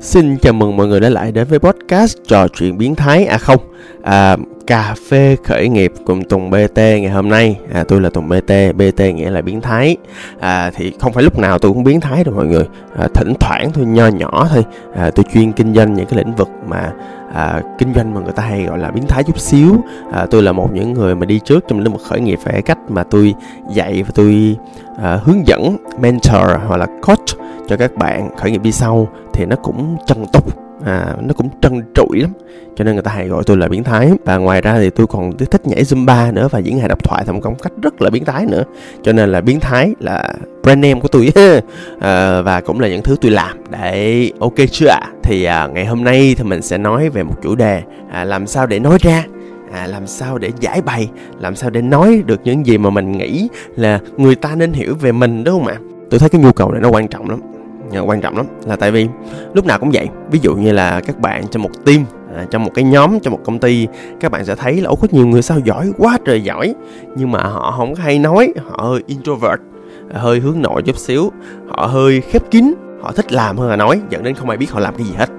Xin chào mừng mọi người đã lại đến với podcast trò chuyện biến thái cà phê khởi nghiệp cùng Tùng BT ngày hôm nay. Tôi là Tùng BT, BT nghĩa là biến thái. Thì không phải lúc nào tôi cũng biến thái đâu mọi người. Thỉnh thoảng tôi nhỏ thôi. Tôi chuyên kinh doanh những cái lĩnh vực mà kinh doanh mà người ta hay gọi là biến thái chút xíu. Tôi là một những người mà đi trước trong lĩnh vực khởi nghiệp về cách mà tôi dạy và tôi hướng dẫn, mentor hoặc là coach cho các bạn khởi nghiệp đi sau. Thì nó cũng trần tục, nó cũng trần trụi lắm, cho nên người ta hay gọi tôi là biến thái. Và ngoài ra thì tôi còn thích nhảy Zumba nữa và diễn hài độc thoại theo một cách rất là biến thái nữa, cho nên là biến thái là brand name của tôi. Và cũng là những thứ tôi làm để ok chưa ạ? Thì ngày hôm nay thì mình sẽ nói về một chủ đề làm sao để nói ra, làm sao để giải bày, làm sao để nói được những gì mà mình nghĩ là người ta nên hiểu về mình, đúng không ạ? Tôi thấy cái nhu cầu này nó quan trọng lắm. Là tại vì lúc nào cũng vậy. Ví dụ như là các bạn trong một team, trong một cái nhóm, trong một công ty, các bạn sẽ thấy là có nhiều người sao giỏi quá trời giỏi, nhưng mà họ không có hay nói, họ hơi introvert, hơi hướng nội chút xíu, họ hơi khép kín, họ thích làm hơn là nói, dẫn đến không ai biết họ làm cái gì hết,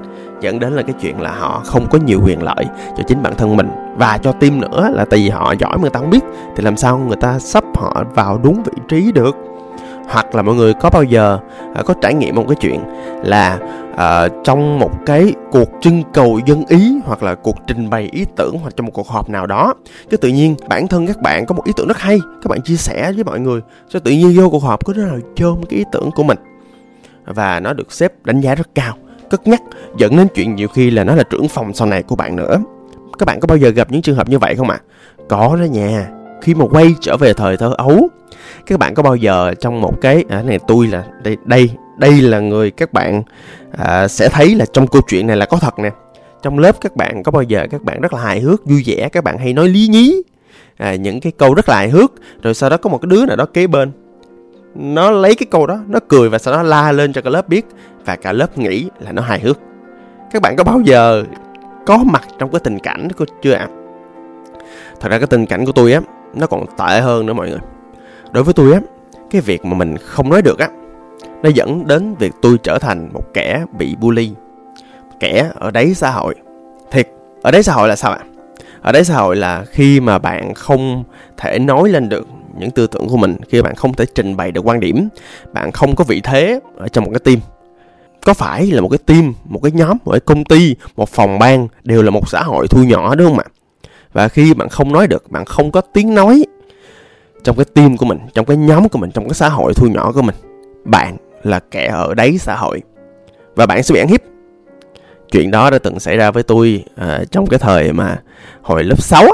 dẫn đến là cái chuyện là họ không có nhiều quyền lợi cho chính bản thân mình và cho team nữa. Là tại vì họ giỏi mà người ta không biết, thì làm sao người ta sắp họ vào đúng vị trí được. Hoặc là mọi người có bao giờ có trải nghiệm một cái chuyện là trong một cái cuộc trưng cầu dân ý hoặc là cuộc trình bày ý tưởng hoặc trong một cuộc họp nào đó, chứ tự nhiên bản thân các bạn có một ý tưởng rất hay, các bạn chia sẻ với mọi người, cho tự nhiên vô cuộc họp có đứa nào chôm cái ý tưởng của mình và nó được sếp đánh giá rất cao, cất nhắc, dẫn đến chuyện nhiều khi là nó là trưởng phòng sau này của bạn nữa. Các bạn có bao giờ gặp những trường hợp như vậy không ạ? Có đó nha. Khi mà quay trở về thời thơ ấu, các bạn có bao giờ trong một cái này, tôi là đây là người các bạn sẽ thấy là trong câu chuyện này là có thật nè. Trong lớp các bạn có bao giờ các bạn rất là hài hước, vui vẻ, các bạn hay nói lý nhí, những cái câu rất là hài hước, rồi sau đó có một cái đứa nào đó kế bên, nó lấy cái câu đó, nó cười và sau đó la lên cho cả lớp biết, và cả lớp nghĩ là nó hài hước. Các bạn có bao giờ có mặt trong cái tình cảnh đó chưa ạ? Thật ra cái tình cảnh của tôi á, nó còn tệ hơn nữa mọi người. Đối với tôi á, cái việc mà mình không nói được á, nó dẫn đến việc tôi trở thành một kẻ bị bully, kẻ ở đáy xã hội. Thiệt, ở đáy xã hội là sao ạ? Ở đáy xã hội là khi mà bạn không thể nói lên được những tư tưởng của mình, khi bạn không thể trình bày được quan điểm, bạn không có vị thế ở trong một cái team. Có phải là một cái team, một cái nhóm, một cái công ty, một phòng ban đều là một xã hội thu nhỏ, đúng không ạ? Và khi bạn không nói được, bạn không có tiếng nói trong cái team của mình, trong cái nhóm của mình, trong cái xã hội thu nhỏ của mình, bạn là kẻ ở đáy xã hội và bạn sẽ bị ăn hiếp. Chuyện đó đã từng xảy ra với tôi trong cái thời mà hồi lớp 6.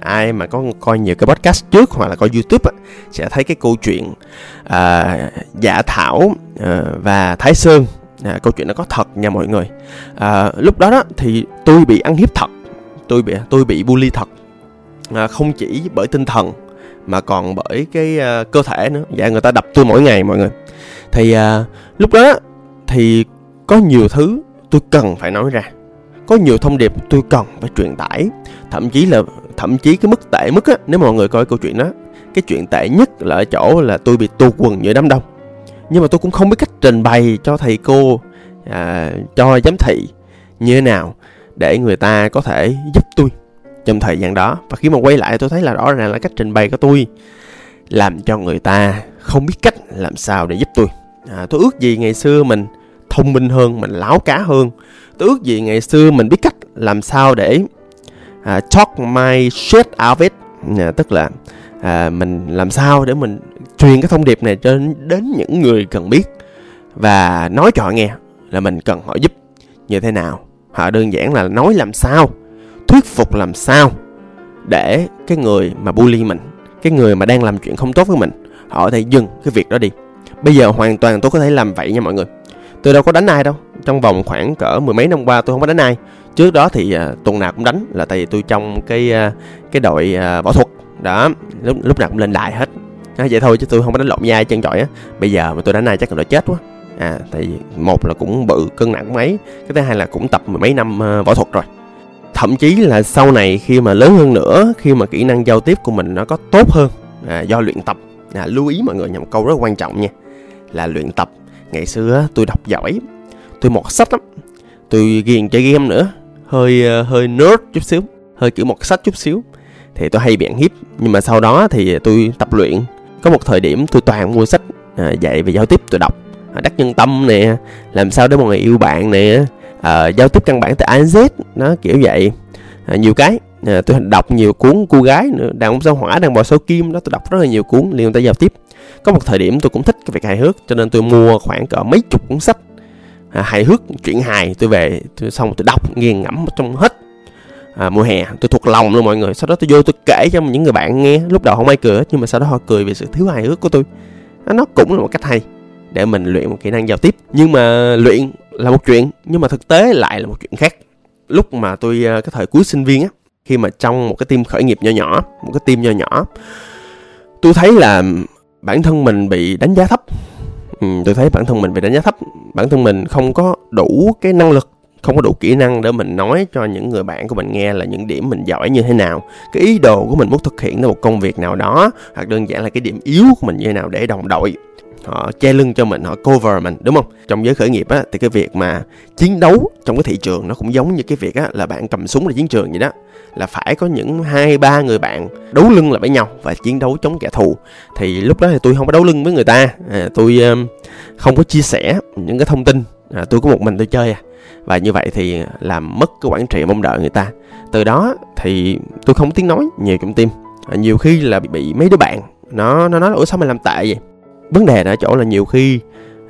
Ai mà có coi nhiều cái podcast trước hoặc là coi YouTube sẽ thấy cái câu chuyện Thảo và Thái Sơn. Câu chuyện nó có thật nha mọi người. Lúc đó thì tôi bị ăn hiếp thật, tôi bị bully thật, không chỉ bởi tinh thần mà còn bởi cái cơ thể nữa. Dạ, người ta đập tôi mỗi ngày mọi người. Thì lúc đó thì có nhiều thứ tôi cần phải nói ra, có nhiều thông điệp tôi cần phải truyền tải. Thậm chí cái mức tệ mức á, nếu mọi người coi câu chuyện đó, cái chuyện tệ nhất là ở chỗ là tôi bị tuột quần giữa đám đông, nhưng mà tôi cũng không biết cách trình bày cho thầy cô, cho giám thị như thế nào để người ta có thể giúp tôi trong thời gian đó. Và khi mà quay lại tôi thấy là rõ ràng là cách trình bày của tôi làm cho người ta không biết cách làm sao để giúp tôi. Tôi ước gì ngày xưa mình thông minh hơn, mình láo cá hơn. Tôi ước gì ngày xưa mình biết cách làm sao để talk my shit out of it. Tức là mình làm sao để mình truyền cái thông điệp này đến những người cần biết và nói cho họ nghe là mình cần họ giúp như thế nào. Họ đơn giản là nói làm sao, thuyết phục làm sao để cái người mà bully mình, cái người mà đang làm chuyện không tốt với mình, họ có thể dừng cái việc đó đi. Bây giờ hoàn toàn tôi có thể làm vậy nha mọi người. Tôi đâu có đánh ai đâu. Trong vòng khoảng cỡ mười mấy năm qua tôi không có đánh ai. Trước đó thì tuần nào cũng đánh, là tại vì tôi trong cái đội võ thuật đó, lúc nào cũng lên đài hết. Vậy thôi chứ tôi không có đánh lộn với ai chân trọi á. Bây giờ mà tôi đánh ai chắc là chết quá. Tại vì một là cũng bự, cân nặng mấy, cái thứ hai là cũng tập mười mấy năm võ thuật rồi. Thậm chí là sau này khi mà lớn hơn nữa, khi mà kỹ năng giao tiếp của mình nó có tốt hơn, do luyện tập. Lưu ý mọi người nhầm câu rất quan trọng nha, là luyện tập. Ngày xưa tôi đọc giỏi, tôi mọt sách lắm, tôi ghiền chơi game nữa, hơi nerd chút xíu, hơi kiểu mọt sách chút xíu, thì tôi hay bị ăn hiếp. Nhưng mà sau đó thì tôi tập luyện. Có một thời điểm tôi toàn mua sách dạy về giao tiếp, tôi đọc Đắc Nhân Tâm nè, Làm Sao Để Mọi Người Yêu Bạn nè, Giao Tiếp Căn Bản từ A đến Z, nó kiểu vậy. Nhiều cái tôi đọc nhiều cuốn cô gái nữa, Đàn Ông Sao Hỏa Đàn Bà Sao Kim đó, tôi đọc rất là nhiều cuốn liên quan tới giao tiếp. Có một thời điểm tôi cũng thích cái việc hài hước, cho nên tôi mua khoảng cỡ mấy chục cuốn sách hài hước, chuyện hài. Tôi về xong tôi đọc nghiền ngẫm trong hết mùa hè, tôi thuộc lòng luôn mọi người. Sau đó tôi vô tôi kể cho những người bạn nghe, lúc đầu không ai cười hết, nhưng mà sau đó họ cười vì sự thiếu hài hước của tôi. Nó cũng là một cách hay để mình luyện một kỹ năng giao tiếp. Nhưng mà luyện là một chuyện, nhưng mà thực tế lại là một chuyện khác. Lúc mà tôi cái thời cuối sinh viên á, khi mà trong một cái team khởi nghiệp nhỏ, một cái team nhỏ, tôi thấy là bản thân mình bị đánh giá thấp. Tôi thấy bản thân mình bị đánh giá thấp, bản thân mình không có đủ cái năng lực, không có đủ kỹ năng để mình nói cho những người bạn của mình nghe là những điểm mình giỏi như thế nào, cái ý đồ của mình muốn thực hiện ra một công việc nào đó, hoặc đơn giản là cái điểm yếu của mình như thế nào để đồng đội họ che lưng cho mình, họ cover mình, đúng không? Trong giới khởi nghiệp á, thì cái việc mà chiến đấu trong cái thị trường nó cũng giống như cái việc á, là bạn cầm súng ra chiến trường vậy đó, là phải có những 2-3 người bạn đấu lưng lại với nhau và chiến đấu chống kẻ thù. Thì lúc đó thì tôi không có đấu lưng với người ta, tôi không có chia sẻ những cái thông tin, tôi có một mình tôi chơi à. Và như vậy thì làm mất cái quản trị mong đợi người ta. Từ đó thì tôi không có tiếng nói nhiều trong team. Nhiều khi là bị mấy đứa bạn nó nói là ủa sao mày làm tệ vậy. Vấn đề ở chỗ là nhiều khi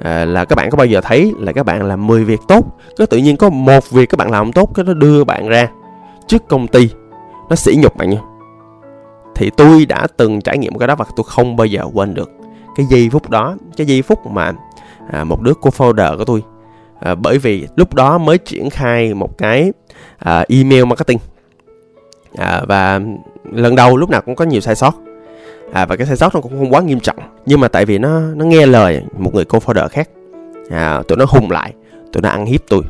là các bạn có bao giờ thấy là các bạn làm 10 việc tốt, cứ tự nhiên có một việc các bạn làm không tốt, cái nó đưa bạn ra trước công ty, nó sỉ nhục bạn nha. Thì tôi đã từng trải nghiệm cái đó và tôi không bao giờ quên được cái giây phút đó, cái giây phút mà một đứa co-founder của tôi, bởi vì lúc đó mới triển khai một cái email marketing, và lần đầu lúc nào cũng có nhiều sai sót, và cái sai sót nó cũng không quá nghiêm trọng. Nhưng mà tại vì nó nghe lời một người co-founder khác, tụi nó hùng lại, tụi nó ăn hiếp tôi.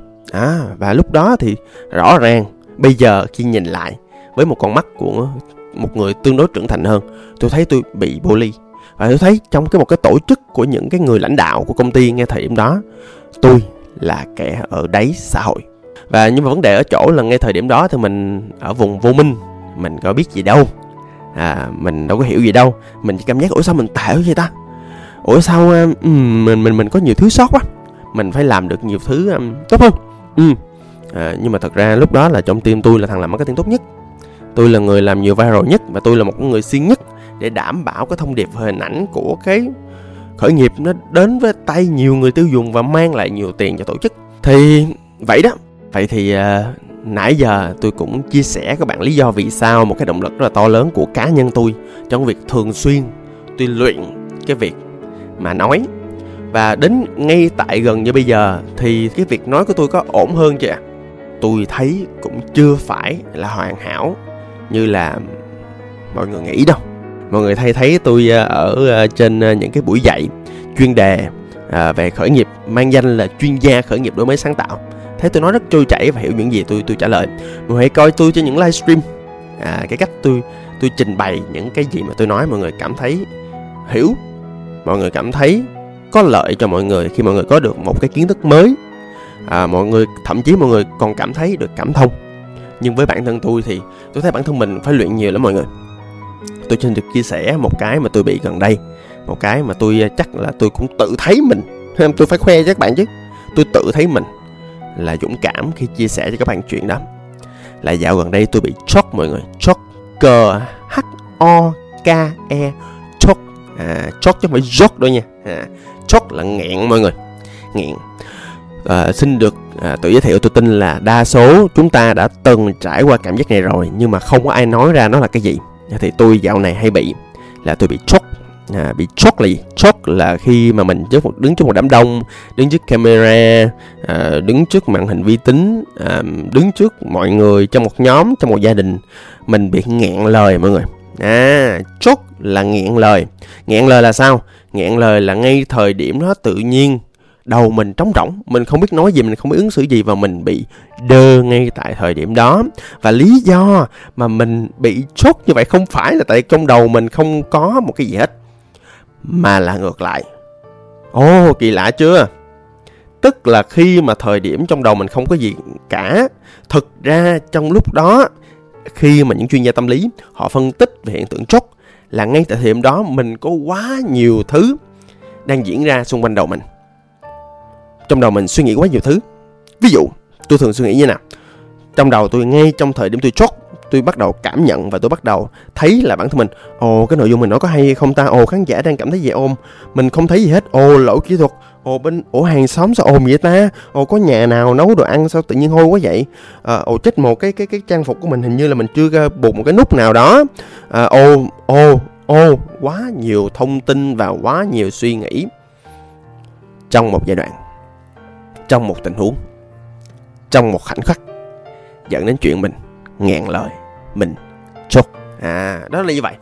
Và lúc đó thì rõ ràng bây giờ khi nhìn lại với một con mắt của một người tương đối trưởng thành hơn, tôi thấy tôi bị bully. Và tôi thấy trong một cái tổ chức của những cái người lãnh đạo của công ty ngay thời điểm đó, tôi là kẻ ở đáy xã hội. Và nhưng mà vấn đề ở chỗ là ngay thời điểm đó thì mình ở vùng vô minh, mình có biết gì đâu, mình đâu có hiểu gì đâu, mình chỉ cảm giác ủa sao mình tệ vậy ta, ủa sao mình có nhiều thứ sót quá, mình phải làm được nhiều thứ tốt hơn. Nhưng mà thật ra lúc đó là trong team tôi là thằng làm marketing tốt nhất, tôi là người làm nhiều viral nhất, và tôi là một người siêng nhất để đảm bảo cái thông điệp và hình ảnh của cái khởi nghiệp nó đến với tay nhiều người tiêu dùng và mang lại nhiều tiền cho tổ chức. Thì vậy đó. Vậy thì nãy giờ tôi cũng chia sẻ các bạn lý do vì sao một cái động lực rất là to lớn của cá nhân tôi trong việc thường xuyên tôi luyện cái việc mà nói. Và đến ngay tại gần như bây giờ thì cái việc nói của tôi có ổn hơn chưa ạ? Tôi thấy cũng chưa phải là hoàn hảo như là mọi người nghĩ đâu. Mọi người thấy tôi ở trên những cái buổi dạy chuyên đề về khởi nghiệp, mang danh là chuyên gia khởi nghiệp đổi mới sáng tạo, thấy tôi nói rất trôi chảy và hiểu những gì tôi trả lời. Mọi người hãy coi tôi trên những livestream, cái cách tôi trình bày những cái gì mà tôi nói, mọi người cảm thấy hiểu, mọi người cảm thấy có lợi cho mọi người khi mọi người có được một cái kiến thức mới, mọi người thậm chí mọi người còn cảm thấy được cảm thông. Nhưng với bản thân tôi thì tôi thấy bản thân mình phải luyện nhiều lắm mọi người. Tôi xin được chia sẻ một cái mà tôi bị gần đây, một cái mà tôi chắc là tôi cũng tự thấy mình, tôi phải khoe với các bạn chứ, tôi tự thấy mình là dũng cảm khi chia sẻ cho các bạn chuyện đó. Là dạo gần đây tôi bị choke mọi người, choke, choke, choke chứ không phải joke đâu nha, choke là nghẹn mọi người, nghẹn. Xin được tự giới thiệu, tôi tin là đa số chúng ta đã từng trải qua cảm giác này rồi, nhưng mà không có ai nói ra nó là cái gì. Thì tôi dạo này hay bị là tôi bị choke. Bị choke là gì? Choke là khi mà mình đứng trước một đám đông, đứng trước camera, đứng trước màn hình vi tính, đứng trước mọi người trong một nhóm, trong một gia đình, mình bị nghẹn lời mọi người. Choke là nghẹn lời. Nghẹn lời là sao? Nghẹn lời là ngay thời điểm đó tự nhiên đầu mình trống rỗng, mình không biết nói gì, mình không biết ứng xử gì và mình bị đơ ngay tại thời điểm đó. Và lý do mà mình bị sốt như vậy không phải là tại trong đầu mình không có một cái gì hết, mà là ngược lại. Ồ, kỳ lạ chưa? Tức là khi mà thời điểm trong đầu mình không có gì cả, thực ra trong lúc đó, khi mà những chuyên gia tâm lý họ phân tích về hiện tượng sốt, là ngay tại thời điểm đó mình có quá nhiều thứ đang diễn ra xung quanh đầu mình. Trong đầu mình suy nghĩ quá nhiều thứ. Ví dụ, tôi thường suy nghĩ như nào? Trong đầu tôi ngay trong thời điểm tôi sốt, tôi bắt đầu cảm nhận và tôi bắt đầu thấy là bản thân mình, ồ, cái nội dung mình nói có hay không ta? Ồ, khán giả đang cảm thấy gì? Ôm mình không thấy gì hết. Ồ, lỗi kỹ thuật. Ồ, bên ổ hàng xóm sao ồn vậy ta? Ồ, có nhà nào nấu đồ ăn sao tự nhiên hôi quá vậy? Ồ, chết, một cái trang phục của mình hình như là mình chưa buộc một cái nút nào đó. Ồ, quá nhiều thông tin và quá nhiều suy nghĩ trong một giai đoạn, trong một tình huống, trong một khoảnh khắc, dẫn đến chuyện mình ngạn lời, mình chốt. Đó là như vậy.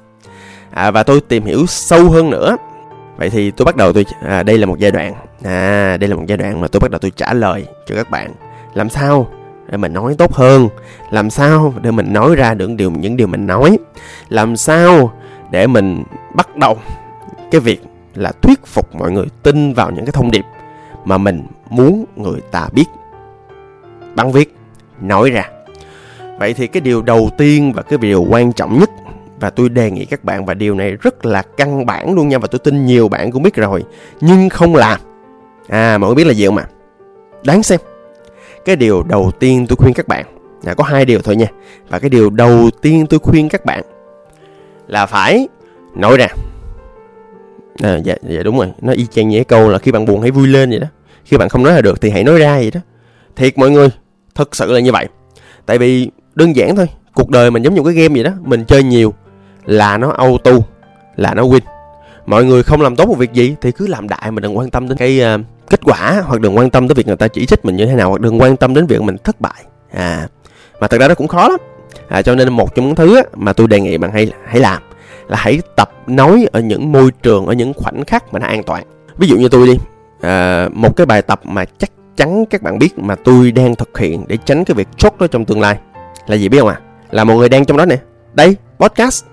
Và tôi tìm hiểu sâu hơn nữa. Vậy thì tôi bắt đầu đây là một giai đoạn. Đây là một giai đoạn mà tôi bắt đầu tôi trả lời cho các bạn. Làm sao để mình nói tốt hơn? Làm sao để mình nói ra được những điều mình nói? Làm sao để mình bắt đầu cái việc là thuyết phục mọi người tin vào những cái thông điệp mà mình muốn người ta biết bằng viết, nói ra. Vậy thì cái điều đầu tiên và cái điều quan trọng nhất, và tôi đề nghị các bạn, và điều này rất là căn bản luôn nha, và tôi tin nhiều bạn cũng biết rồi nhưng không làm. Mọi người biết là gì không ạ? Đoán xem. Cái điều đầu tiên tôi khuyên các bạn là có 2 điều thôi nha. Và cái điều đầu tiên tôi khuyên các bạn là phải nói ra. Dạ đúng rồi, nó y chang như cái câu là khi bạn buồn hãy vui lên vậy đó, khi bạn không nói ra được thì hãy nói ra vậy đó. Thiệt mọi người, thật sự là như vậy. Tại vì đơn giản thôi, cuộc đời mình giống như cái game vậy đó, mình chơi nhiều là nó auto, là nó win. Mọi người không làm tốt một việc gì thì cứ làm đại, mình đừng quan tâm đến cái kết quả, hoặc đừng quan tâm tới việc người ta chỉ trích mình như thế nào, hoặc đừng quan tâm đến việc mình thất bại. Mà thật ra nó cũng khó lắm. Cho nên một trong những thứ mà tôi đề nghị bạn hãy làm là hãy tập nói ở những môi trường, ở những khoảnh khắc mà nó an toàn. Ví dụ như tôi đi, một cái bài tập mà chắc chắn các bạn biết mà tôi đang thực hiện để tránh cái việc sốt đó trong tương lai là gì biết không ạ? Là mọi người đang trong đó nè, đây podcast.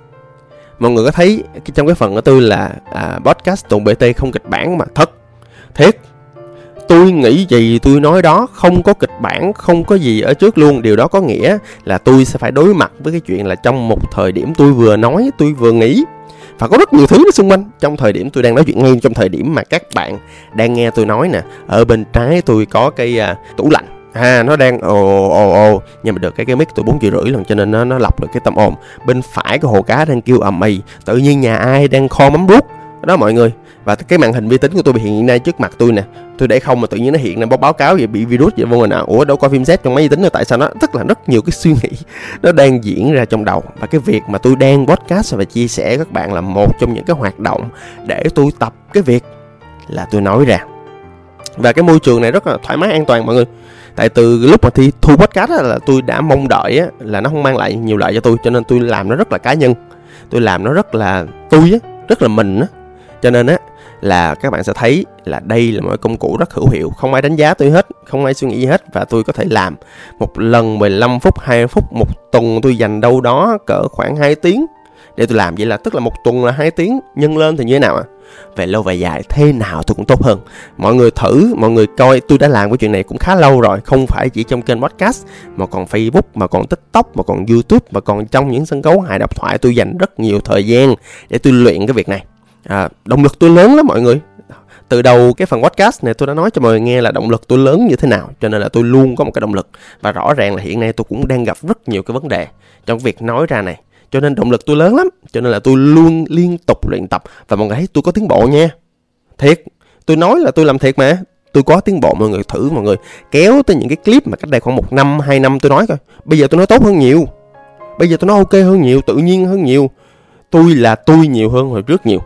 Mọi người có thấy trong cái phần của tôi là podcast Tùng BT không kịch bản mà thật. Thiệt, tôi nghĩ gì tôi nói đó, không có kịch bản, không có gì ở trước luôn. Điều đó có nghĩa là tôi sẽ phải đối mặt với cái chuyện là trong một thời điểm tôi vừa nói, tôi vừa nghĩ, và có rất nhiều thứ xung quanh trong thời điểm tôi đang nói chuyện, ngay trong thời điểm mà các bạn đang nghe tôi nói nè. Ở bên trái tôi có cái tủ lạnh, nó đang ồ, nhưng mà được cái mic tôi 4,5 triệu lần cho nên nó lọc được cái tầm ồn. Bên phải cái hồ cá đang kêu ầm ĩ, tự nhiên nhà ai đang kho mắm ruốc đó mọi người. Và cái màn hình vi tính của tôi bị hiện nay trước mặt tôi nè, tôi để không mà tự nhiên nó hiện lên báo cáo vậy, bị virus vậy vô nè. Ủa, đâu có phim xét trong máy vi tính nữa, tại sao nó, tức là rất nhiều cái suy nghĩ nó đang diễn ra trong đầu. Và cái việc mà tôi đang podcast và chia sẻ các bạn là một trong những cái hoạt động để tôi tập cái việc là tôi nói ra. Và cái môi trường này rất là thoải mái, an toàn mọi người. Tại từ lúc mà thi thu podcast là tôi đã mong đợi là nó không mang lại nhiều lợi cho tôi, cho nên tôi làm nó rất là cá nhân, tôi làm nó rất là tôi rất là mình Cho nên là các bạn sẽ thấy là đây là một công cụ rất hữu hiệu. Không ai đánh giá tôi hết, không ai suy nghĩ gì hết. Và tôi có thể làm một lần 15 phút, 20 phút. Một tuần tôi dành đâu đó cỡ khoảng 2 tiếng để tôi làm. Vậy là tức là một tuần là 2 tiếng, nhân lên thì như thế nào ạ? Về lâu về dài thế nào tôi cũng tốt hơn. Mọi người thử, mọi người coi, tôi đã làm cái chuyện này cũng khá lâu rồi. Không phải chỉ trong kênh podcast mà còn Facebook, mà còn TikTok, mà còn YouTube, mà còn trong những sân khấu hài độc thoại. Tôi dành rất nhiều thời gian để tôi luyện cái việc này. Động lực tôi lớn lắm mọi người. Từ đầu cái phần podcast này tôi đã nói cho mọi người nghe là động lực tôi lớn như thế nào, cho nên là tôi luôn có một cái động lực. Và rõ ràng là hiện nay tôi cũng đang gặp rất nhiều cái vấn đề trong việc nói ra này, cho nên động lực tôi lớn lắm, cho nên là tôi luôn liên tục luyện tập. Và mọi người thấy tôi có tiến bộ nha. Thiệt, tôi nói là tôi làm thiệt mà, tôi có tiến bộ. Mọi người thử, mọi người kéo tới những cái clip mà cách đây khoảng 1 năm, 2 năm tôi nói coi. Bây giờ tôi nói tốt hơn nhiều, bây giờ tôi nói ok hơn nhiều, tự nhiên hơn nhiều, tôi là tôi nhiều hơn hồi trước nhiều.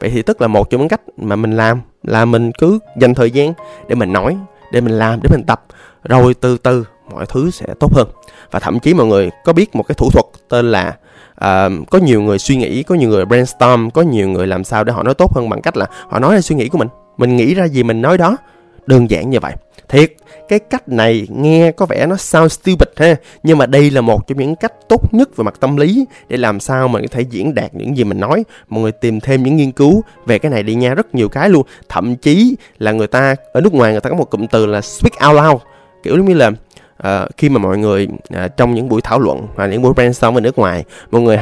Vậy thì tức là một trong những cách mà mình làm là mình cứ dành thời gian để mình nói, để mình làm, để mình tập. Rồi từ từ mọi thứ sẽ tốt hơn. Và thậm chí mọi người có biết một cái thủ thuật tên là có nhiều người suy nghĩ, có nhiều người brainstorm, có nhiều người làm sao để họ nói tốt hơn bằng cách là họ nói ra suy nghĩ của mình. Mình nghĩ ra gì mình nói đó. Đơn giản như vậy. Thiệt, cái cách này nghe có vẻ nó sound stupid ha, nhưng mà đây là một trong những cách tốt nhất về mặt tâm lý để làm sao mình có thể diễn đạt những gì mình nói. Mọi người tìm thêm những nghiên cứu về cái này đi nha, rất nhiều cái luôn. Thậm chí là người ta ở nước ngoài người ta có một cụm từ là speak out loud, kiểu như là khi mà mọi người trong những buổi thảo luận hoặc những buổi brainstorm ở nước ngoài, mọi người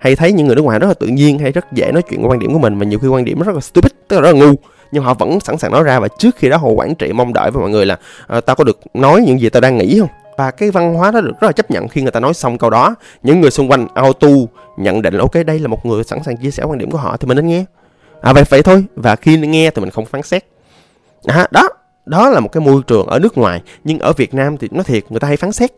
hay thấy những người nước ngoài rất là tự nhiên, hay rất dễ nói chuyện quan điểm của mình, mà nhiều khi quan điểm rất là stupid, tức là rất là ngu, nhưng họ vẫn sẵn sàng nói ra. Và trước khi đó họ quản trị mong đợi với mọi người là tao có được nói những gì tao đang nghĩ không. Và cái văn hóa đó được rất là chấp nhận. Khi người ta nói xong câu đó, những người xung quanh auto nhận định là ok, đây là một người sẵn sàng chia sẻ quan điểm của họ thì mình nên nghe. Vậy thôi. Và khi nghe thì mình không phán xét. Đó là một cái môi trường ở nước ngoài. Nhưng ở Việt Nam thì nói thiệt, người ta hay phán xét.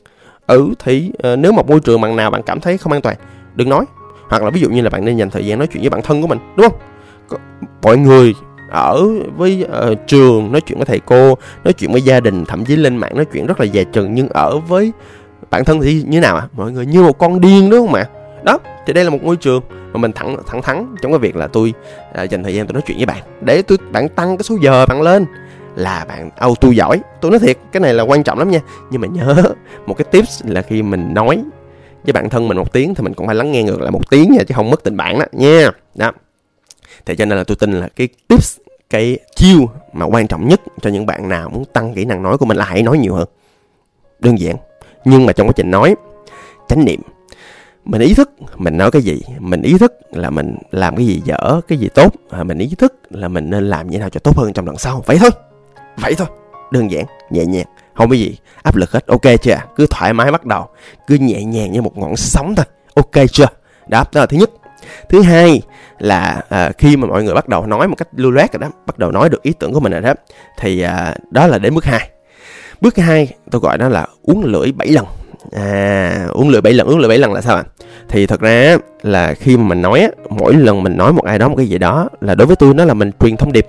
Thì nếu một môi trường bằng nào bạn cảm thấy không an toàn, đừng nói. Hoặc là ví dụ như là bạn nên dành thời gian nói chuyện với bản thân của mình, đúng không? Mọi người ở với trường, nói chuyện với thầy cô, nói chuyện với gia đình, thậm chí lên mạng nói chuyện rất là dài chừng. Nhưng ở với bản thân thì như thế nào ạ? Mọi người như một con điên, đúng không ạ? Đó, thì đây là một môi trường mà mình thẳng thắn trong cái việc là tôi dành thời gian tôi nói chuyện với bạn để bạn tăng cái số giờ bạn lên là bạn auto giỏi. Tôi nói thiệt, cái này là quan trọng lắm nha. Nhưng mà nhớ một cái tips là khi mình nói với bản thân mình 1 tiếng thì mình cũng phải lắng nghe ngược lại 1 tiếng nha, chứ không mất tình bạn đó nha. Đó, thế cho nên là tôi tin là cái tips, cái chiêu mà quan trọng nhất cho những bạn nào muốn tăng kỹ năng nói của mình là hãy nói nhiều hơn. Đơn giản. Nhưng mà trong quá trình nói, chánh niệm. Mình ý thức mình nói cái gì, mình ý thức là mình làm cái gì dở, cái gì tốt, mình ý thức là mình nên làm như thế nào cho tốt hơn trong lần sau. Vậy thôi. Đơn giản, nhẹ nhàng, không có gì áp lực hết. Ok chưa? Cứ thoải mái bắt đầu, cứ nhẹ nhàng như một ngọn sóng thôi. Ok chưa? Đó là thứ nhất. Thứ hai là khi mà mọi người bắt đầu nói một cách lưu loát rồi đó, bắt đầu nói được ý tưởng của mình rồi đó, thì đó là đến bước 2. Bước 2 tôi gọi đó là uống lưỡi 7 lần. Uống lưỡi 7 lần là sao ạ? Thì thật ra là khi mà mình nói, mỗi lần mình nói một ai đó một cái gì đó, là đối với tôi nó là mình truyền thông điệp.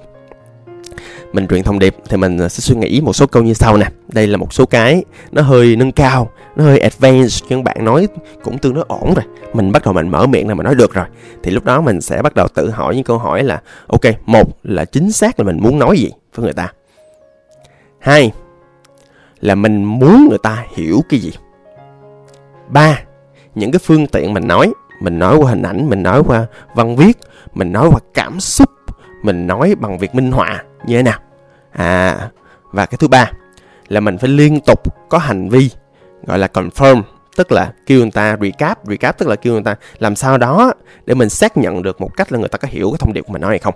Mình truyền thông điệp thì mình sẽ suy nghĩ một số câu như sau nè. Đây là một số cái nó hơi nâng cao, nó hơi advanced, nhưng bạn nói cũng tương đối ổn rồi. Mình bắt đầu mình mở miệng là mình nói được rồi. Thì lúc đó mình sẽ bắt đầu tự hỏi những câu hỏi là ok, 1 là chính xác là mình muốn nói gì với người ta. 2 là mình muốn người ta hiểu cái gì. 3 những cái phương tiện mình nói qua hình ảnh, mình nói qua văn viết, mình nói qua cảm xúc, mình nói bằng việc minh họa như thế nào. Và cái thứ 4 là mình phải liên tục có hành vi gọi là confirm, tức là kêu người ta recap, tức là kêu người ta làm sao đó để mình xác nhận được một cách là người ta có hiểu cái thông điệp của mình nói hay không,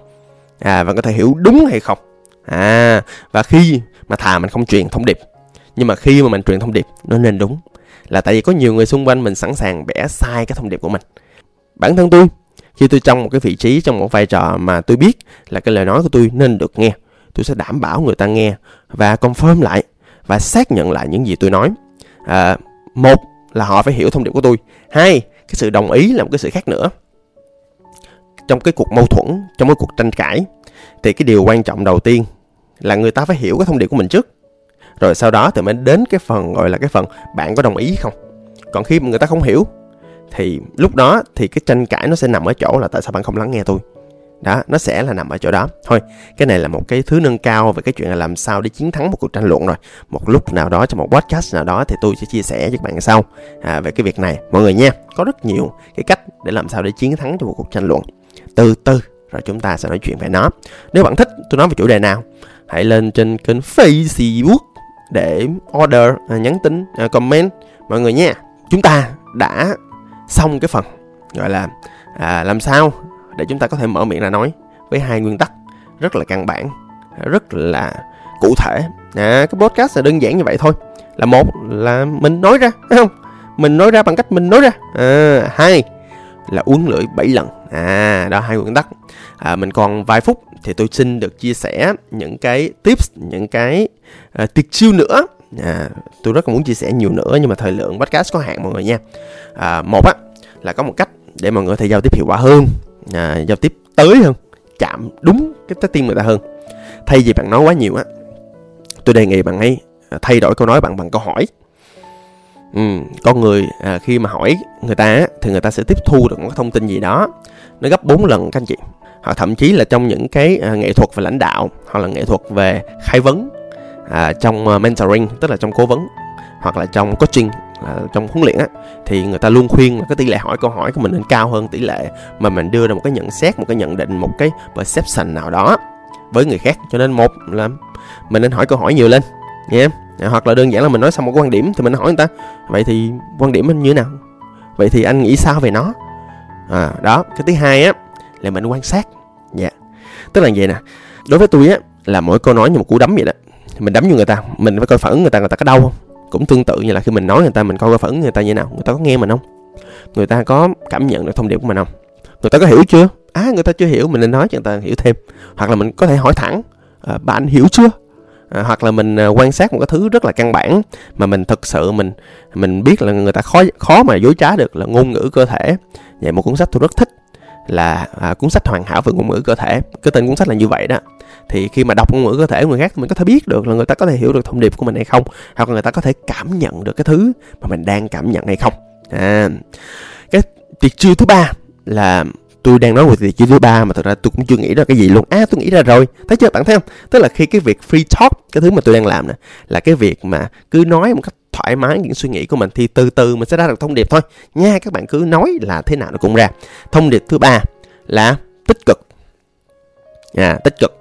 và có thể hiểu đúng hay không. Và khi mà mình không truyền thông điệp, nhưng mà khi mà mình truyền thông điệp nó nên đúng, là tại vì có nhiều người xung quanh mình sẵn sàng bẻ sai cái thông điệp của mình. Bản thân tôi, khi tôi trong một cái vị trí, trong một vai trò mà tôi biết là cái lời nói của tôi nên được nghe, tôi sẽ đảm bảo người ta nghe và confirm lại và xác nhận lại những gì tôi nói. 1 là họ phải hiểu thông điệp của tôi. 2 cái sự đồng ý là một cái sự khác nữa. Trong cái cuộc mâu thuẫn, trong cái cuộc tranh cãi, thì cái điều quan trọng đầu tiên là người ta phải hiểu cái thông điệp của mình trước. Rồi sau đó thì mới đến cái phần gọi là cái phần bạn có đồng ý không. Còn khi mà người ta không hiểu thì lúc đó thì cái tranh cãi nó sẽ nằm ở chỗ là tại sao bạn không lắng nghe tôi. Đó, nó sẽ là nằm ở chỗ đó thôi. Cái này là một cái thứ nâng cao về cái chuyện là làm sao để chiến thắng một cuộc tranh luận rồi. Một lúc nào đó, trong một podcast nào đó thì tôi sẽ chia sẻ với các bạn sau về cái việc này mọi người nha. Có rất nhiều cái cách để làm sao để chiến thắng trong một cuộc tranh luận. Từ từ rồi chúng ta sẽ nói chuyện về nó. Nếu bạn thích tôi nói về chủ đề nào, hãy lên trên kênh Facebook để order, nhắn tin, comment mọi người nha. Chúng ta đã xong cái phần gọi là làm sao để chúng ta có thể mở miệng ra nói với 2 nguyên tắc rất là căn bản, rất là cụ thể. Cái podcast là đơn giản như vậy thôi. Là 1 là mình nói ra, thấy không? Mình nói ra bằng cách mình nói ra. 2 là uống lưỡi 7 lần. Đó 2 nguyên tắc. Mình còn vài phút thì tôi xin được chia sẻ những cái tips, những cái tuyệt chiêu nữa. Tôi rất là muốn chia sẻ nhiều nữa, nhưng mà thời lượng podcast có hạn mọi người nha. 1 là có một cách để mọi người có thể giao tiếp hiệu quả hơn, giao tiếp tới hơn, chạm đúng cái trái tim người ta hơn. Thay vì bạn nói quá nhiều tôi đề nghị bạn hãy thay đổi câu nói bạn bằng câu hỏi. Con người khi mà hỏi người ta thì người ta sẽ tiếp thu được một cái thông tin gì đó nó gấp 4 lần các anh chị. hoặc thậm chí là trong những cái nghệ thuật về lãnh đạo, hoặc là nghệ thuật về khai vấn, trong mentoring tức là trong cố vấn, hoặc là trong coaching là trong huấn luyện á, thì người ta luôn khuyên là cái tỷ lệ hỏi câu hỏi của mình nên cao hơn tỷ lệ mà mình đưa ra một cái nhận xét, một cái nhận định, một cái perception nào đó với người khác. Cho nên một là mình nên hỏi câu hỏi nhiều lên nha, hoặc là đơn giản là mình nói xong một quan điểm thì mình hỏi người ta vậy thì quan điểm anh như thế nào, vậy thì anh nghĩ sao về nó đó. Cái thứ hai á là mình quan sát. Tức là vậy nè, đối với tôi á là mỗi câu nói như một cú đấm vậy đó, mình đấm vô người ta mình phải coi phản ứng người ta có đau không. Cũng tương tự như là khi mình nói người ta, mình coi phản ứng người ta như thế nào, người ta có nghe mình không, người ta có cảm nhận được thông điệp của mình không, người ta có hiểu chưa. Người ta chưa hiểu mình nên nói cho người ta hiểu thêm, hoặc là mình có thể hỏi thẳng bạn hiểu chưa. Hoặc là mình quan sát một cái thứ rất là căn bản mà mình thực sự mình biết là người ta khó mà dối trá được là ngôn ngữ cơ thể. Vậy một cuốn sách tôi rất thích là cuốn sách Hoàn Hảo về Ngôn Ngữ Cơ Thể, cái tên cuốn sách là như vậy đó. Thì khi mà đọc ngôn ngữ cơ thể của người khác, mình có thể biết được là người ta có thể hiểu được thông điệp của mình hay không, hoặc là người ta có thể cảm nhận được cái thứ mà mình đang cảm nhận hay không. Cái tuyệt chiêu thứ ba là tôi đang nói về tuyệt chiêu thứ ba mà thật ra tôi cũng chưa nghĩ ra cái gì luôn. Tôi nghĩ ra rồi, thấy chưa, bạn thấy không? Tức là khi cái việc free talk, cái thứ mà tôi đang làm nè, là cái việc mà cứ nói một cách thoải mái những suy nghĩ của mình, thì từ từ mình sẽ ra được thông điệp thôi nha. Các bạn cứ nói là thế nào nó cũng ra. Thông điệp thứ ba là tích cực. Tích cực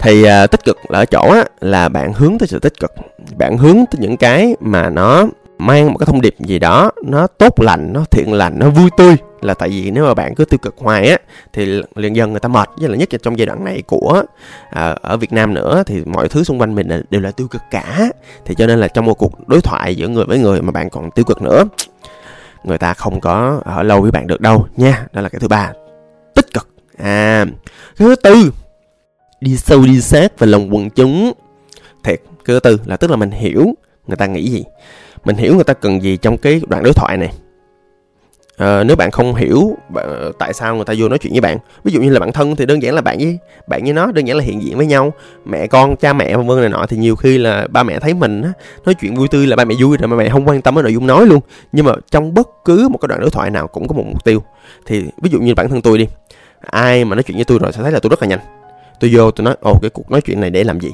thì tích cực là ở chỗ á, là bạn hướng tới sự tích cực, bạn hướng tới những cái mà nó mang một cái thông điệp gì đó, nó tốt lành, nó thiện lành, nó vui tươi. Là tại vì nếu mà bạn cứ tiêu cực hoài á thì liền dần người ta mệt, với là nhất là trong giai đoạn này của ở Việt Nam nữa thì mọi thứ xung quanh mình đều là tiêu cực cả. Thì cho nên là trong một cuộc đối thoại giữa người với người mà bạn còn tiêu cực nữa, người ta không có ở lâu với bạn được đâu nha. Đó là cái thứ ba, tích cực. Cái thứ tư, đi sâu đi sát vào lòng quần chúng. Thiệt, cái thứ tư là tức là mình hiểu người ta nghĩ gì, mình hiểu người ta cần gì trong cái đoạn đối thoại này. Nếu bạn không hiểu tại sao người ta vô nói chuyện với bạn, ví dụ như là bạn thân thì đơn giản là bạn với nó đơn giản là hiện diện với nhau, mẹ con, cha mẹ vân vân này nọ, thì nhiều khi là ba mẹ thấy mình nói chuyện vui tươi là ba mẹ vui rồi, mà mẹ không quan tâm đến nội dung nói luôn. Nhưng mà trong bất cứ một cái đoạn đối thoại nào cũng có một mục tiêu. Thì ví dụ như bản thân tôi đi, ai mà nói chuyện với tôi rồi sẽ thấy là tôi rất là nhanh. Tôi vô tôi nói cái cuộc nói chuyện này để làm gì,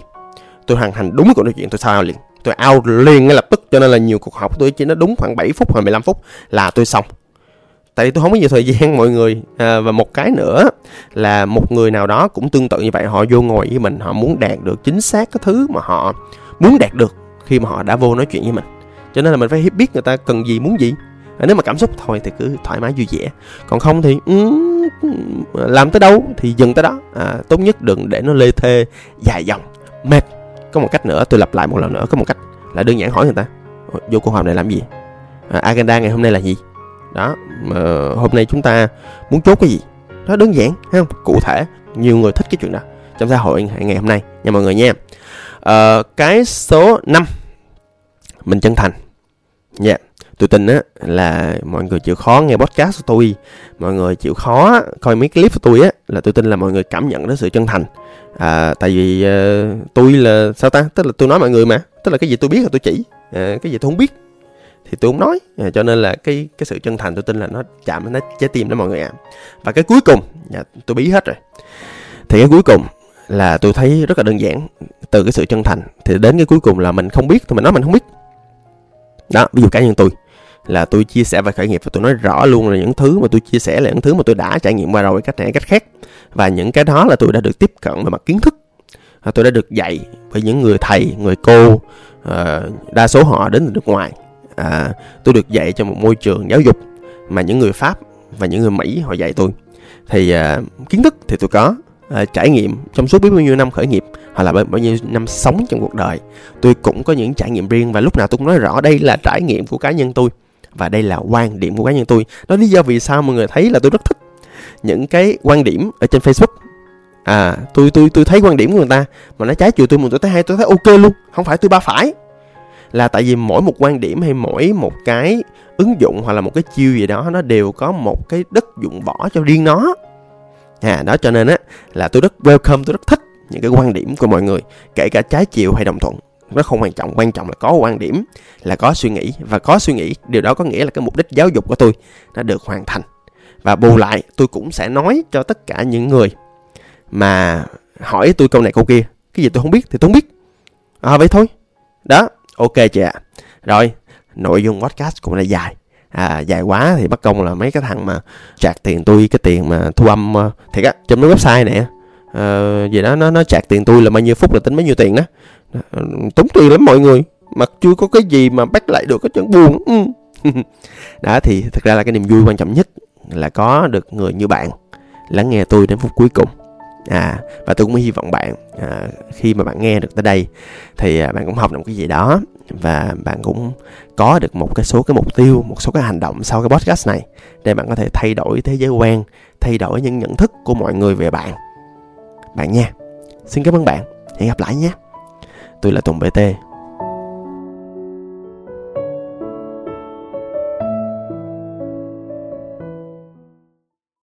tôi hoàn thành đúng cuộc nói chuyện, tôi sao liền, tôi out liền ngay lập tức. Cho nên là nhiều cuộc họp tôi chỉ nó đúng khoảng 7 phút hoặc 15 phút là tôi xong. Tại vì tôi không có nhiều thời gian mọi người. Và một cái nữa là một người nào đó cũng tương tự như vậy, họ vô ngồi với mình, họ muốn đạt được chính xác cái thứ mà họ muốn đạt được khi mà họ đã vô nói chuyện với mình. Cho nên là mình phải biết người ta cần gì, muốn gì. Nếu mà cảm xúc thôi thì cứ thoải mái vui vẻ, còn không thì làm tới đâu thì dừng tới đó. Tốt nhất đừng để nó lê thê dài dòng mệt. Có một cách nữa, tôi lặp lại một lần nữa, có một cách là đơn giản hỏi người ta vô cuộc họp này làm gì, agenda ngày hôm nay là gì đó, hôm nay chúng ta muốn chốt cái gì đó, đơn giản thấy không, cụ thể. Nhiều người thích cái chuyện đó trong xã hội ngày hôm nay nha mọi người nha. Cái số 5, mình chân thành nha. Tôi tin là mọi người chịu khó nghe podcast của tôi, mọi người chịu khó coi mấy clip của tôi là tôi tin là mọi người cảm nhận được sự chân thành. Tại vì tôi là sao ta, tức là tôi nói mọi người mà, tức là cái gì tôi biết là tôi chỉ, cái gì tôi không biết thì tôi không nói. Cho nên là cái sự chân thành tôi tin là nó chạm đến trái tim đó mọi người ạ. Và cái cuối cùng, tôi bí hết rồi. Thì cái cuối cùng là tôi thấy rất là đơn giản, từ cái sự chân thành thì đến cái cuối cùng là mình không biết thì mình nói mình không biết. Đó, ví dụ cá nhân tôi là tôi chia sẻ về khởi nghiệp và tôi nói rõ luôn là những thứ mà tôi chia sẻ là những thứ mà tôi đã trải nghiệm qua rồi, cách này cách khác, và những cái đó là tôi đã được tiếp cận về mặt kiến thức, tôi đã được dạy với những người thầy, người cô, đa số họ đến từ nước ngoài. Tôi được dạy trong một môi trường giáo dục mà những người Pháp và những người Mỹ họ dạy tôi. Thì kiến thức thì tôi có, trải nghiệm trong suốt biết bao nhiêu năm khởi nghiệp hoặc là bao nhiêu năm sống trong cuộc đời, tôi cũng có những trải nghiệm riêng. Và lúc nào tôi cũng nói rõ đây là trải nghiệm của cá nhân tôi và đây là quan điểm của cá nhân tôi. Đó lý do vì sao mọi người thấy là tôi rất thích những cái quan điểm ở trên Facebook. Tôi thấy quan điểm của người ta mà nó trái chiều tôi, mình tôi thấy hay, tôi thấy ok luôn, không phải tôi ba phải. Là tại vì mỗi một quan điểm hay mỗi một cái ứng dụng hoặc là một cái chiêu gì đó, nó đều có một cái đất dụng võ cho riêng nó. Đó cho nên là tôi rất welcome, tôi rất thích những cái quan điểm của mọi người, kể cả trái chiều hay đồng thuận, nó không quan trọng. Quan trọng là có quan điểm, là có suy nghĩ, và có suy nghĩ điều đó có nghĩa là cái mục đích giáo dục của tôi nó được hoàn thành. Và bù lại, tôi cũng sẽ nói cho tất cả những người mà hỏi tôi câu này câu kia, cái gì tôi không biết thì tôi không biết. À vậy thôi. Đó, ok chị ạ. Rồi, nội dung podcast cũng là dài. Dài quá thì bất công là mấy cái thằng mà chạc tiền tôi, cái tiền mà thu âm thiệt á, trên mấy website nè, gì đó, nó chạc tiền tôi là bao nhiêu phút là tính bấy nhiêu tiền đó, tốn tiền lắm mọi người, mà chưa có cái gì mà bắt lại được, cái chuyện buồn. Đó thì thực ra là cái niềm vui quan trọng nhất là có được người như bạn lắng nghe tôi đến phút cuối cùng. Và tôi cũng hy vọng bạn khi mà bạn nghe được tới đây thì bạn cũng học được một cái gì đó, và bạn cũng có được một cái số cái mục tiêu, một số cái hành động sau cái podcast này, để bạn có thể thay đổi thế giới quan, thay đổi những nhận thức của mọi người về bạn nha. Xin cảm ơn bạn, hẹn gặp lại nhé. Tôi là Tùng BT.